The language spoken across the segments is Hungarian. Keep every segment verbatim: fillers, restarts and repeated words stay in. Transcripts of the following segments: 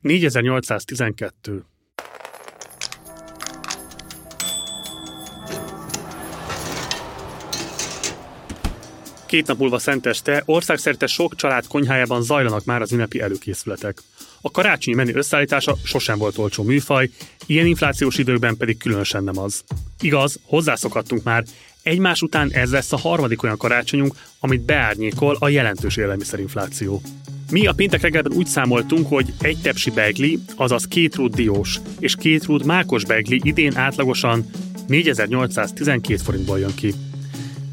négyezer-nyolcszáztizenkettő. Két nap múlva szenteste országszerte sok család konyhájában zajlanak már az ünnepi előkészületek. A karácsonyi menü összeállítása sosem volt olcsó műfaj, ilyen inflációs időkben pedig különösen nem az. Igaz, hozzászokattunk már, egymás után ez lesz a harmadik olyan karácsonyunk, amit beárnyékol a jelentős élelmiszerinfláció. Mi a péntek reggelben úgy számoltunk, hogy egy tepsi beigli, azaz két rúd diós és két rúd mákos beigli idén átlagosan négyezer-nyolcszáztizenkét forintból jön ki.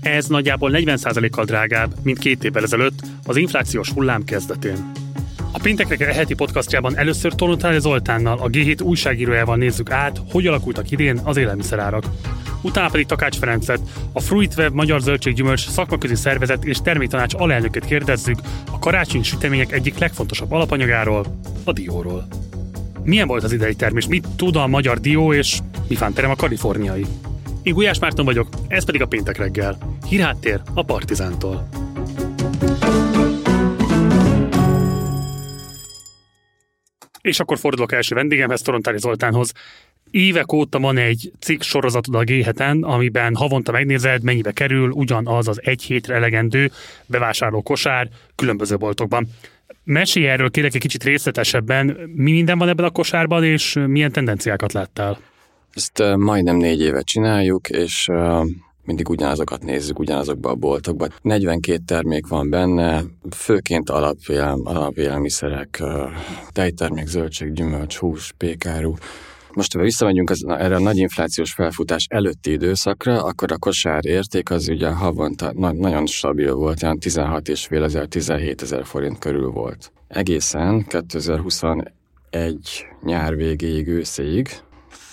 Ez nagyjából negyven százalékkal drágább, mint két évvel ezelőtt, az inflációs hullám kezdetén. A Péntek Reggel heti podcastjában először Torontáli Zoltánnal, a gé hét újságírójával nézzük át, hogy alakultak idén az élelmiszerárak. Utána pedig Takács Ferencet, a FruitVeB Magyar Zöldség-Gyümölcs Szakmaközi Szervezet és Terméktanács alelnökét kérdezzük a karácsonyi sütemények egyik legfontosabb alapanyagáról, a dióról. Milyen volt az idei termés, mit tud a magyar dió és mi fánterem a kaliforniai? Én Gulyás Márton vagyok, ez pedig a Péntek Reggel. Hírháttér a Partizántól. És akkor fordulok első vendégemhez, Torontáli Zoltánhoz. Évek óta van egy cikk sorozatod a gé héten, amiben havonta megnézed, mennyibe kerül ugyanaz az egy hétre elegendő bevásárló kosár különböző boltokban. Mesélj erről kérlek egy kicsit részletesebben, mi minden van ebben a kosárban, és milyen tendenciákat láttál? Ezt majdnem négy éve csináljuk, és mindig ugyanazokat nézzük ugyanazokba a boltokba. negyvenkét termék van benne, főként alapél, alapélelmiszerek, tejtermék, zöldség, gyümölcs, hús, pékáru. Most, ha visszamegyünk az, erre a nagy inflációs felfutás előtti időszakra, akkor a kosár érték az ugye havonta na, nagyon stabil volt, olyan tizenhat és fél ezer, tizenhét ezer forint körül volt. Egészen kétezer-huszonegy nyár végéig, őszéig,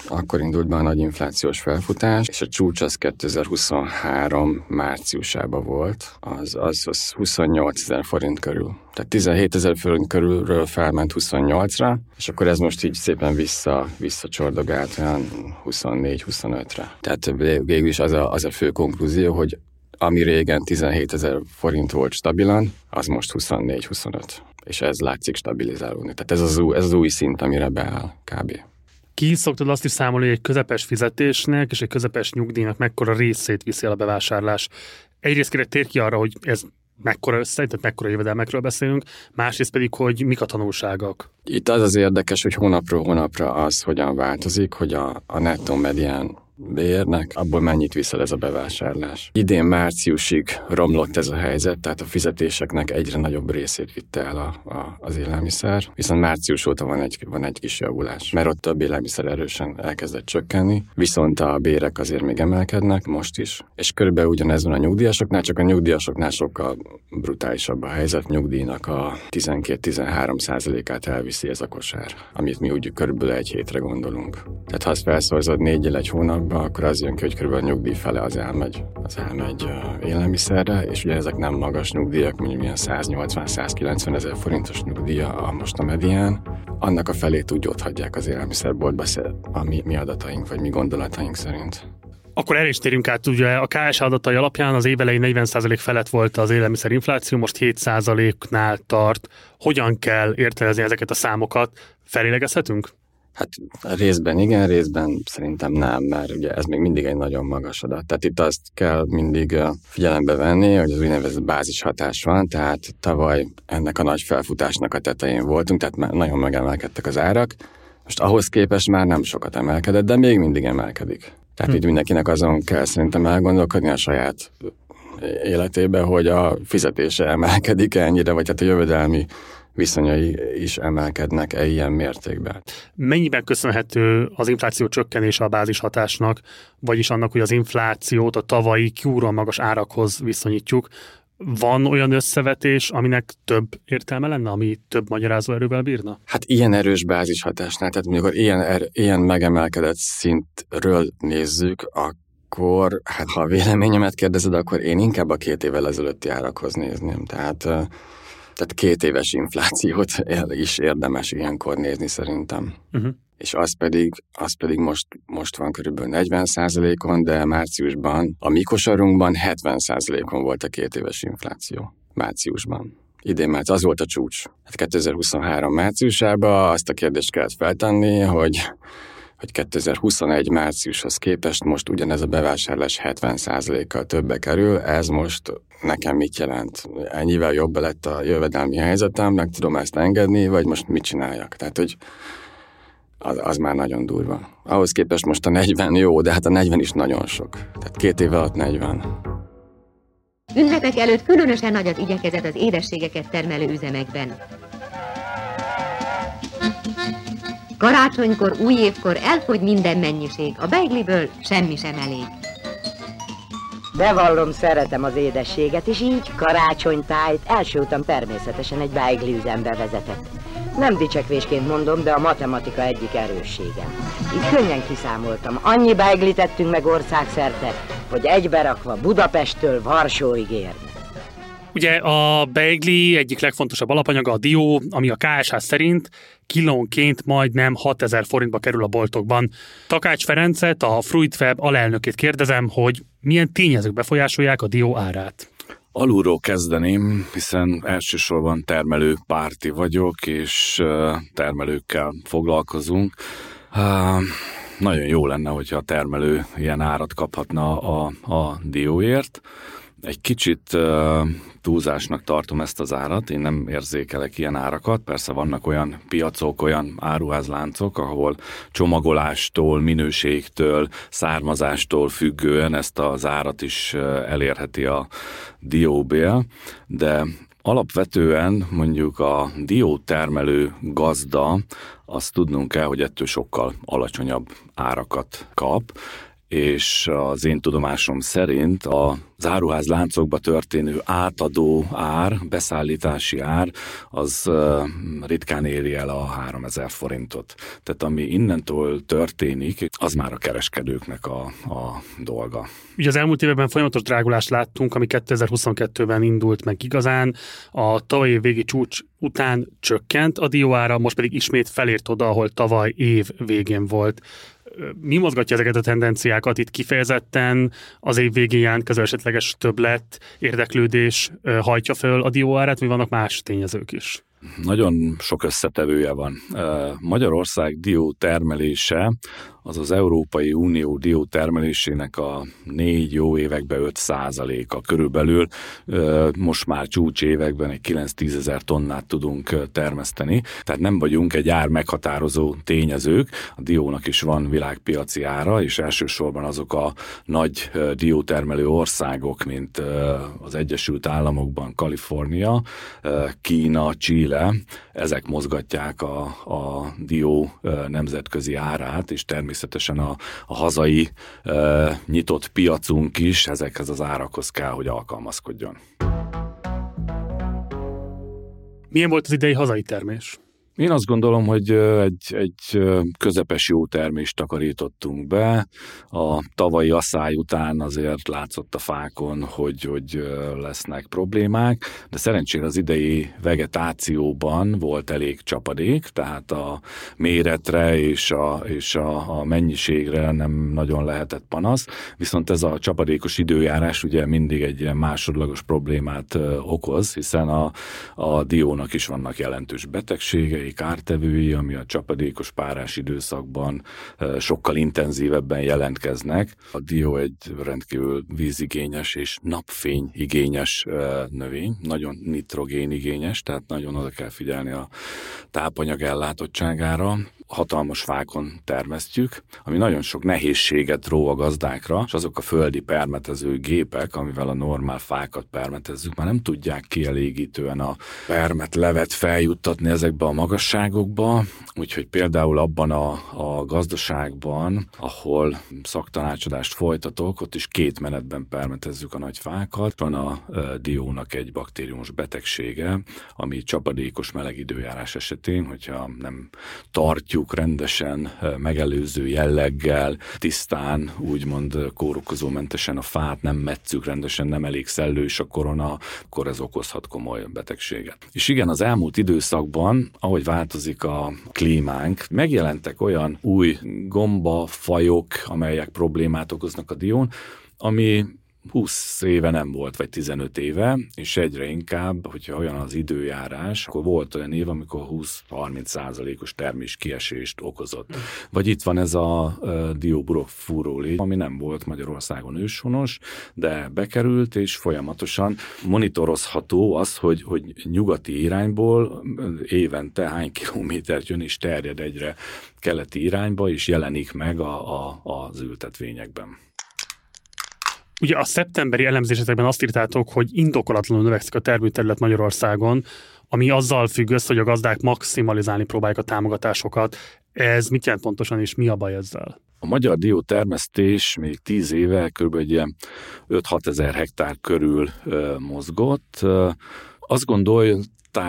akkor indult be a nagy inflációs felfutás, és a csúcs az kétezer-huszonhárom márciusában volt, az, az, az huszonnyolcezer forint körül. Tehát tizenhétezer forint körülről felment huszonnyolcra, és akkor ez most így szépen vissza, visszacsordogált olyan huszonnégy-huszonötre. Tehát végül is az a, az a fő konklúzió, hogy ami régen tizenhétezer forint volt stabilan, az most huszonnégy-huszonöt. És ez látszik stabilizálódni. Tehát ez az, új, ez az új szint, amire beáll kb. Ki szoktad azt is számolni, hogy egy közepes fizetésnek és egy közepes nyugdíjnak mekkora részét viszi el a bevásárlás? Egyrészt kérlek, tér ki arra, hogy ez mekkora összeg, tehát mekkora jövedelmekről beszélünk, másrészt pedig, hogy mik a tanulságok. Itt az az érdekes, hogy hónapról hónapra az hogyan változik, hogy a, a nettó medián bérnek, abból mennyit viszel ez a bevásárlás. Idén márciusig romlott ez a helyzet, tehát a fizetéseknek egyre nagyobb részét vitte el a, a, az élelmiszer, viszont március óta van egy, van egy kis javulás, mert ott több élelmiszer erősen elkezdett csökkenni, viszont a bérek azért még emelkednek, most is, és körülbelül ugyanez van a nyugdíjasoknál, csak a nyugdíjasoknál sokkal brutálisabb a helyzet, nyugdíjnak a tizenkét-tizenhárom százalékát elviszi ez a kosár, amit mi úgy körülbelül egy hétre gondolunk. Tehát ha ezt felszorzod négyel egy hónapban, akkor az jön ki, hogy körülbelül a nyugdíj fele az elmegy, az elmegy élelmiszerre, és ugye ezek nem magas nyugdíjak, mondjuk ilyen száznyolcvan-százkilencven ezer forintos nyugdíja a most a medián. Annak a felét úgy ott hagyják az élelmiszerboltba a mi, mi adataink, vagy mi gondolataink szerint. Akkor el is térjünk át, ugye a ká es há adatai alapján az év elején negyven százalék felett volt az élelmiszerinfláció, most hét százaléknál tart. Hogyan kell értelmezni ezeket a számokat? Felélegezhetünk? Hát részben igen, részben szerintem nem, mert ugye ez még mindig egy nagyon magas adat. Tehát itt azt kell mindig figyelembe venni, hogy az úgynevezett bázishatás van, tehát tavaly ennek a nagy felfutásnak a tetején voltunk, tehát nagyon megemelkedtek az árak. Most ahhoz képest már nem sokat emelkedett, de még mindig emelkedik. Tehát hm. itt mindenkinek azon kell szerintem elgondolkodni a saját életében, hogy a fizetése emelkedik ennyire, vagy hát a jövedelmi viszonyai is emelkednek-e ilyen mértékben. Mennyiben köszönhető az infláció csökkenése a bázishatásnak, vagyis annak, hogy az inflációt a tavalyi kiúróan magas árakhoz viszonyítjuk? Van olyan összevetés, aminek több értelme lenne, ami több magyarázó erővel bírna? Hát ilyen erős bázishatásnál, tehát amikor ilyen, er, ilyen megemelkedett szintről nézzük, akkor akkor, hát ha a véleményemet kérdezed, akkor én inkább a két évvel ezelőtti árakhoz nézném. Tehát, tehát két éves inflációt is érdemes ilyenkor nézni szerintem. Uh-huh. És az pedig, az pedig most, most van körülbelül negyven százalékon, de márciusban, a mi kosarunkban hetven százalékon volt a két éves infláció. Márciusban. idén már az volt a csúcs. Hát kétezer-huszonhárom márciusában azt a kérdést kellett feltenni, hogy, hogy kétezer-huszonegy márciushoz képest most ugyanez a bevásárlás hetven százalékkal többe kerül, ez most nekem mit jelent? Ennyivel jobb lett a jövedelmi helyzetem, meg tudom ezt engedni, vagy most mit csináljak? Tehát, hogy az, az már nagyon durva. Ahhoz képest most a negyven jó, de hát a negyven is nagyon sok. Tehát két év alatt negyven. Ünnepek előtt különösen nagy az igyekezet az édességeket termelő üzemekben. Karácsonykor, újévkor elfogy minden mennyiség, a beigliből semmi sem elég. Bevallom, szeretem az édességet, és így karácsonytájt első utam természetesen egy beigli üzembe vezetett. Nem dicsekvésként mondom, de a matematika egyik erősségem. Így könnyen kiszámoltam, annyi beiglit ettünk meg országszerte, hogy egyberakva Budapesttől Varsóig érni. Ugye a beigli egyik legfontosabb alapanyaga a dió, ami a ká es há szerint kilónként majdnem hatezer forintba kerül a boltokban. Takács Ferencet, a FruitVeB alelnökét kérdezem, hogy milyen tényezők befolyásolják a dió árát. Alulról kezdeném, hiszen elsősorban termelő párti vagyok, és termelőkkel foglalkozunk. Nagyon jó lenne, hogyha a termelő ilyen árat kaphatna a, a dióért. Egy kicsit uh, túlzásnak tartom ezt az árat, én nem érzékelek ilyen árakat, persze vannak olyan piacok, olyan áruházláncok, ahol csomagolástól, minőségtől, származástól függően ezt az árat is elérheti a dióbél, de alapvetően mondjuk a diótermelő gazda, azt tudnunk kell, hogy ettől sokkal alacsonyabb árakat kap, és az én tudomásom szerint a áruház láncokba történő átadó ár, beszállítási ár, az ritkán éri el a háromezer forintot. Tehát ami innentől történik, az már a kereskedőknek a, a dolga. Ugye az elmúlt években folyamatos drágulást láttunk, ami kétezer-huszonkettőben indult meg igazán. A tavalyi év végi csúcs után csökkent a dióára, most pedig ismét felért oda, ahol tavaly év végén volt. Mi mozgatja ezeket a tendenciákat? Itt kifejezetten az év végén jelentkező esetleges többlet, érdeklődés hajtja föl a dió árát, vagy vannak más tényezők is? Nagyon sok összetevője van. Magyarország dió termelése, az az Európai Unió dió termelésének a négy jó években öt százaléka körülbelül. Most már csúcs években egy kilenc-tízezer tonnát tudunk termeszteni, tehát nem vagyunk egy ár meghatározó tényezők. A diónak is van világpiaci ára, és elsősorban azok a nagy diótermelő országok, mint az Egyesült Államokban Kalifornia, Kína, Chile, ezek mozgatják a, a dió nemzetközi árát, és természetesen a, a hazai e, nyitott piacunk is ezekhez az árakhoz kell, hogy alkalmazkodjon. Milyen volt az idei hazai termés? Én azt gondolom, hogy egy, egy közepes jó termést takarítottunk be. A tavalyi aszály után azért látszott a fákon, hogy, hogy lesznek problémák, de szerencsére az idei vegetációban volt elég csapadék, tehát a méretre és a, és a, a mennyiségre nem nagyon lehetett panasz, viszont ez a csapadékos időjárás ugye mindig egy ilyen másodlagos problémát okoz, hiszen a, a diónak is vannak jelentős betegségei, kártevői, ami a csapadékos párás időszakban sokkal intenzívebben jelentkeznek. A dió egy rendkívül vízigényes és napfényigényes növény, nagyon nitrogénigényes, tehát nagyon oda kell figyelni a tápanyag ellátottságára. Hatalmas fákon termesztjük, ami nagyon sok nehézséget ró a gazdákra, és azok a földi permetező gépek, amivel a normál fákat permetezzük, már nem tudják kielégítően a permetlevet feljuttatni ezekbe a magasságokba, úgyhogy például abban a, a gazdaságban, ahol szaktanácsadást folytatok, ott is két menetben permetezzük a nagy fákat. Van a e, diónak egy baktériumos betegsége, ami csapadékos meleg időjárás esetén, hogyha nem tartjuk rendesen, megelőző jelleggel, tisztán, úgymond kórokozómentesen a fát, nem metszük rendesen, nem elég szellős a korona, akkor ez okozhat komoly betegséget. És igen, az elmúlt időszakban, ahogy változik a klímánk, megjelentek olyan új gombafajok, amelyek problémát okoznak a dión, ami húsz éve nem volt, vagy tizenöt éve, és egyre inkább, hogyha olyan az időjárás, akkor volt olyan év, amikor húsz-harminc százalékos termés kiesést okozott. Vagy itt van ez a e, dióburok fúrólégy, ami nem volt Magyarországon őshonos, de bekerült, és folyamatosan monitorozható az, hogy, hogy nyugati irányból évente hány kilométert jön, és terjed egyre keleti irányba, és jelenik meg a, a, az ültetvényekben. Ugye a szeptemberi elemzésetekben azt írtátok, hogy indokolatlanul növekszik a termőterület Magyarországon, ami azzal függ össze, hogy a gazdák maximalizálni próbálják a támogatásokat. Ez mit jelent pontosan, és mi a baj ezzel? A magyar diótermesztés még tíz éve kb. öt-hat ezer hektár körül ö, mozgott. Ö, azt gondolj,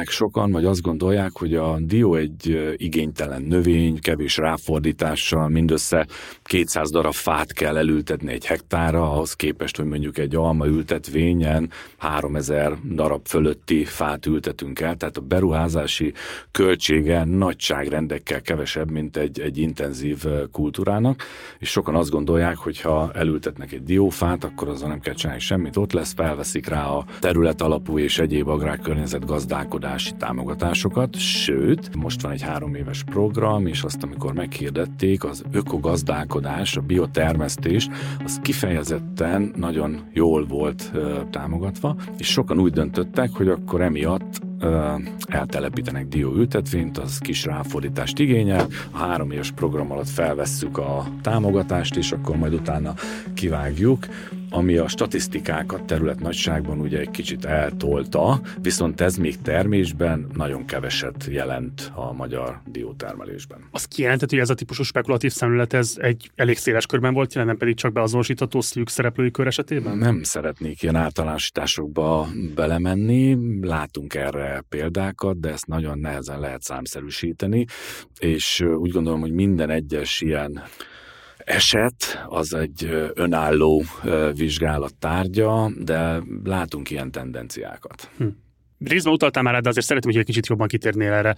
sokan, vagy azt gondolják, hogy a dió egy igénytelen növény, kevés ráfordítással, mindössze kétszáz darab fát kell elültetni egy hektára, ahhoz képest, hogy mondjuk egy alma ültetvényen háromezer darab fölötti fát ültetünk el, tehát a beruházási költsége nagyságrendekkel kevesebb, mint egy, egy intenzív kultúrának, és sokan azt gondolják, hogy ha elültetnek egy diófát, akkor azzal nem kell csinálni semmit, ott lesz, felveszik rá a terület alapú és egyéb agrárkörnyezet gazdák támogatásokat, sőt, most van egy három éves program, és azt, amikor meghirdették, az ökogazdálkodás, a biotermesztés, az kifejezetten nagyon jól volt ö, támogatva, és sokan úgy döntöttek, hogy akkor emiatt ö, eltelepítenek dióültetvényt, az kis ráfordítást igényel, a három éves program alatt felvesszük a támogatást, és akkor majd utána kivágjuk, ami a statisztikákat terület nagyságban ugye egy kicsit eltolta, viszont ez még termésben nagyon keveset jelent a magyar diótermelésben. Az kijelentett, hogy ez a típusú spekulatív szemlélet ez egy elég széles körben volt, jelen, nem pedig csak beazonosítható szűk szereplői kör esetében? Nem szeretnék ilyen általánosításokba belemenni, látunk erre példákat, de ezt nagyon nehezen lehet számszerűsíteni, és úgy gondolom, hogy minden egyes ilyen eset, az egy önálló vizsgálat tárgya, de látunk ilyen tendenciákat. Hm. Részben utaltál már rá, de azért szeretném, hogy egy kicsit jobban kitérnél erre.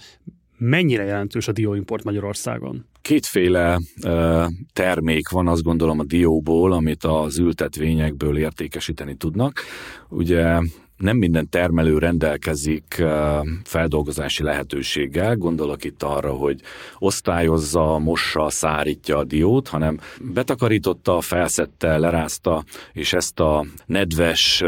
Mennyire jelentős a dióimport Magyarországon? Kétféle ö, termék van, azt gondolom, a dióból, amit az ültetvényekből értékesíteni tudnak. Ugye nem minden termelő rendelkezik feldolgozási lehetőséggel, gondolok itt arra, hogy osztályozza, mossa, szárítja a diót, hanem betakarította, felszedte, lerázta, és ezt a nedves,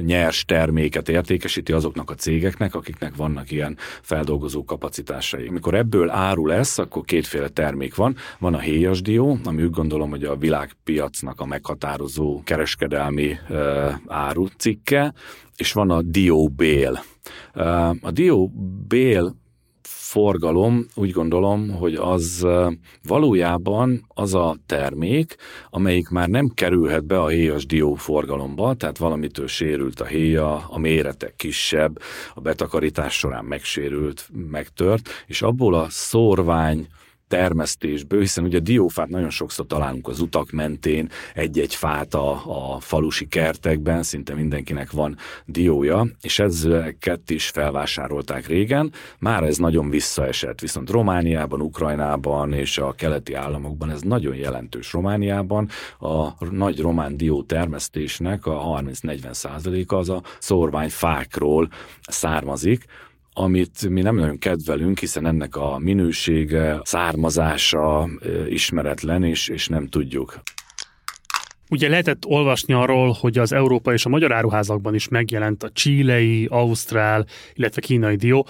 nyers terméket értékesíti azoknak a cégeknek, akiknek vannak ilyen feldolgozó kapacitásai. Amikor ebből áru lesz, akkor kétféle termék van. Van a héjas dió, ami úgy gondolom, hogy a világpiacnak a meghatározó kereskedelmi árucikke, és van a dióbél. A dióbél forgalom, úgy gondolom, hogy az valójában az a termék, amelyik már nem kerülhet be a héjas dió forgalomba, tehát valamitől sérült a héja, a mérete kisebb, a betakarítás során megsérült, megtört, és abból a szórvány termesztésből, hiszen ugye a diófát nagyon sokszor találunk az utak mentén, egy-egy fát a, a falusi kertekben, szinte mindenkinek van diója, és ezeket is felvásárolták régen. Már ez nagyon visszaesett, viszont Romániában, Ukrajnában és a keleti államokban ez nagyon jelentős. Romániában a nagy román dió termesztésnek a harminc-negyven százaléka az a szórványfákról származik, amit mi nem nagyon kedvelünk, hiszen ennek a minősége, származása ismeretlen, és, és nem tudjuk. Ugye lehetett olvasni arról, hogy az európai és a magyar áruházakban is megjelent a chilei, ausztrál, illetve kínai dió.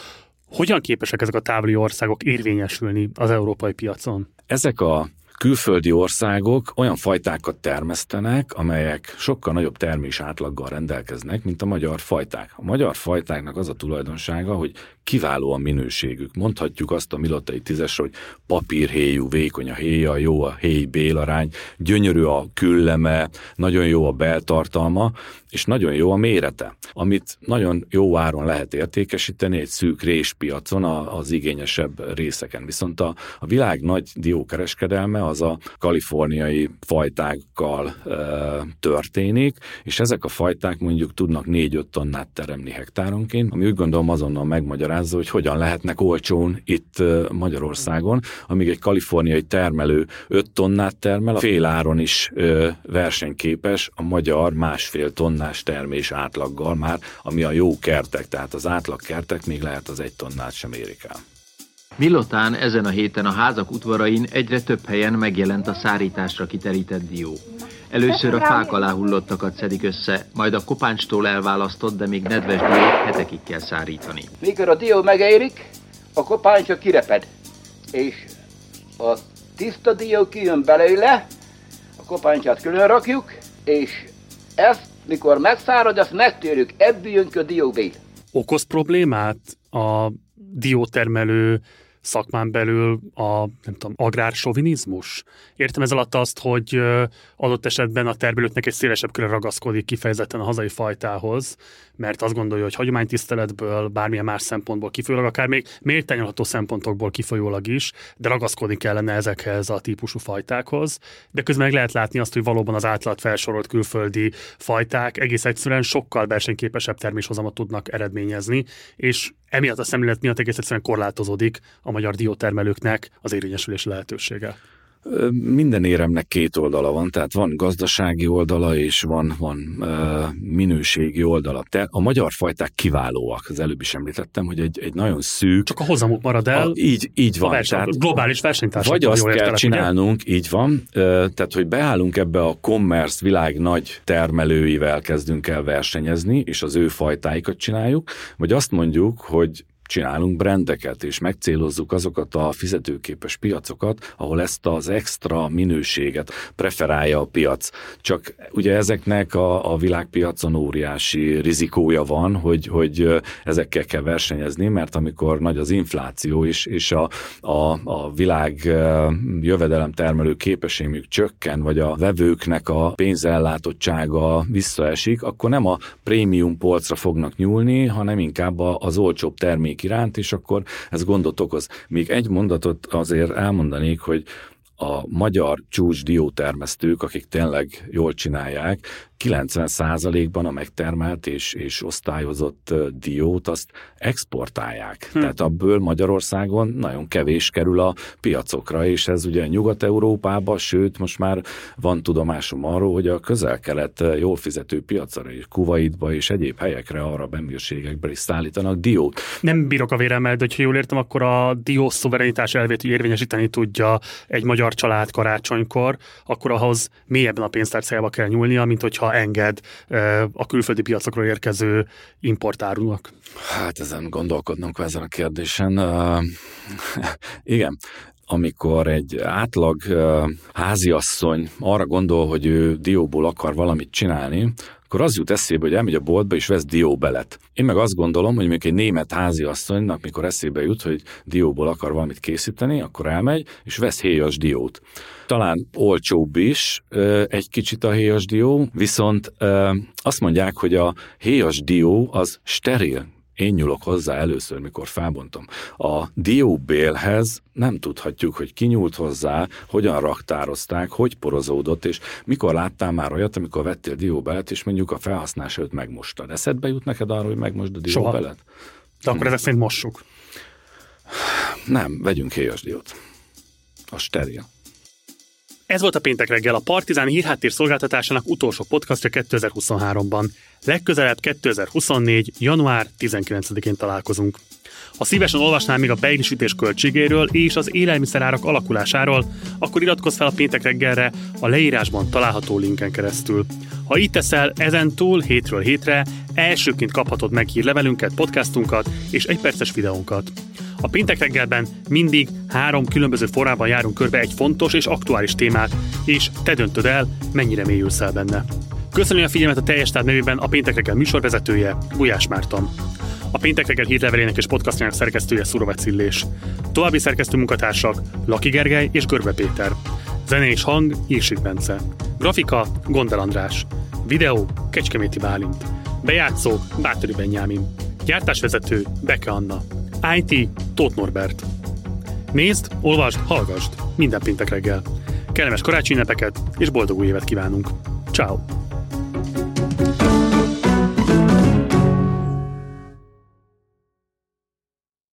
Hogyan képesek ezek a távoli országok érvényesülni az európai piacon? Ezek a külföldi országok olyan fajtákat termesztenek, amelyek sokkal nagyobb termés átlaggal rendelkeznek, mint a magyar fajták. A magyar fajtáknak az a tulajdonsága, hogy kiváló a minőségük. Mondhatjuk azt a milotai tízesre, hogy papírhéjú, vékony a héja, jó a héj-bélarány, gyönyörű a külleme, nagyon jó a beltartalma, és nagyon jó a mérete, amit nagyon jó áron lehet értékesíteni egy szűk réspiacon, az igényesebb részeken. Viszont a, a világ nagy diókereskedelme az a kaliforniai fajtákkal e, történik, és ezek a fajták mondjuk tudnak négy-öt tonnát teremni hektáronként, ami úgy gondolom azonnal megmagyaráz, elmagyarázza, hogy hogyan lehetnek olcsón itt Magyarországon, amíg egy kaliforniai termelő öt tonnát termel, a fél áron is versenyképes a magyar másfél tonnás termés átlaggal már, ami a jó kertek, tehát az átlag kertek még lehet az egy tonnát sem érik el. Milotán ezen a héten a házak udvarain egyre több helyen megjelent a szárításra kiterített dió. Először a fák alá hullottakat szedik össze, majd a kopáncstól elválasztott, de még nedves diót hetekig kell szárítani. Mikor a dió megérik, a kopáncsa kireped, és a tiszta dió kijön belőle, a kopáncsát külön rakjuk, és ezt, mikor megszárad, ezt megtérjük, ebből jön ki a dióbél. Okoz problémát a diótermelő szakmán belül a, nem tudom, agrársovinizmus? Értem ez alatt azt, hogy adott esetben a termelőknek egy szélesebb körre ragaszkodik kifejezetten a hazai fajtához, mert azt gondolja, hogy hagyománytiszteletből, bármilyen más szempontból kifolyólag, akár még méltányolható szempontokból kifolyólag is, de ragaszkodni kellene ezekhez a típusú fajtákhoz. De közben meg lehet látni azt, hogy valóban az általad felsorolt külföldi fajták egész egyszerűen sokkal versenyképesebb terméshozamot tudnak eredményezni, és emiatt a szemlélet miatt egész egyszerűen korlátozódik a magyar diótermelőknek az érvényesülés lehetősége. Minden éremnek két oldala van, tehát van gazdasági oldala, és van, van uh, minőségi oldala. De a magyar fajták kiválóak, az előbb is említettem, hogy egy, egy nagyon szűk... Csak a hozamuk marad el, a, így, így van, a verseny, tehát, globális versenytársak. Vagy azt kell értelek, csinálnunk, ugye? Így van, uh, tehát hogy beállunk ebbe a commerce világ nagy termelőivel kezdünk el versenyezni, és az ő fajtáikat csináljuk, vagy azt mondjuk, hogy csinálunk brandeket, és megcélozzuk azokat a fizetőképes piacokat, ahol ezt az extra minőséget preferálja a piac. Csak ugye ezeknek a, a világpiacon óriási rizikója van, hogy, hogy ezekkel kell versenyezni, mert amikor nagy az infláció is, és a, a, a világ jövedelemtermelő képességük csökken, vagy a vevőknek a pénzellátottsága visszaesik, akkor nem a prémium polcra fognak nyúlni, hanem inkább az olcsóbb termék iránt, és akkor ez gondot okoz. Még egy mondatot azért elmondanék, hogy a magyar csúcs diótermesztők, akik tényleg jól csinálják, kilencven százalékban a megtermelt és, és osztályozott diót azt exportálják. Hm. Tehát abból Magyarországon nagyon kevés kerül a piacokra, és ez ugye Nyugat-Európába, sőt, most már van tudomásom arról, hogy a közel-kelet jól fizető piacra, és Kuwaitba és egyéb helyekre, arab emírségekbe is szállítanak diót. Nem bírok a véremmel, de ha jól értem, akkor a dió szuverenitás elvét érvényesíteni tudja egy magyar család karácsonykor, akkor ahhoz mélyebben a pénztárcájába kell nyúlnia, mint hogyha enged a külföldi piacokról érkező importárulnak? Hát ezen gondolkodnunk ezen a kérdésen. Uh, igen, amikor egy átlag uh, háziasszony arra gondol, hogy ő dióból akar valamit csinálni, akkor az jut eszébe, hogy elmegy a boltba és vesz dióbelet. Én meg azt gondolom, hogy mondjuk egy német háziasszonynak, mikor eszébe jut, hogy dióból akar valamit készíteni, akkor elmegy és vesz héjas diót. Talán olcsóbb is egy kicsit a héjas dió, viszont azt mondják, hogy a héjas dió az steril. Én nyúlok hozzá először, mikor felbontom. A dióbélhez nem tudhatjuk, hogy ki nyúlt hozzá, hogyan raktározták, hogy porozódott, és mikor láttál már olyat, amikor vettél dióbelet, és mondjuk a felhasználás előtt megmostad. Eszedbe jut neked arról, hogy megmosd a dióbelet? Soha. De akkor ezek szerint mossuk. Nem, vegyünk héjas diót. A steril. Ez volt a Péntek reggel, a Partizán hírháttér szolgáltatásának utolsó podcastja kétezer-huszonháromban. Legközelebb kétezer-huszonnégy. január tizenkilencedikén találkozunk. Ha szívesen olvasnál még a beillesítés költségéről és az élelmiszerárak alakulásáról, akkor iratkozz fel a Péntek reggelre a leírásban található linken keresztül. Ha így teszel, ezentúl hétről hétre elsőként kaphatod meg hírlevelünket, podcastunkat és egy perces videónkat. A Péntek reggelben mindig három különböző formában járunk körbe egy fontos és aktuális témát, és te döntöd el, mennyire mélyülsz el benne. Köszönöm a figyelmet a teljes táb nevében a Péntek reggel műsorvezetője, Gulyás Márton. A Péntek reggel hírlevelének és podcastjának szerkesztője Szurovec Illés. További szerkesztő munkatársak Laki Gergely és Görbe Péter. Zene és hang Hírsit Bence. Grafika Gondel András. Videó Kecskeméti Bálint. Bejátszó Bátori Benyámin. Gyártásvezető Beke Anna. i té Tóth Norbert. Nézd, olvasd, hallgasd minden péntek reggel. Kellemes karácsonyi ünnepeket és boldog új évet kívánunk. Ciao.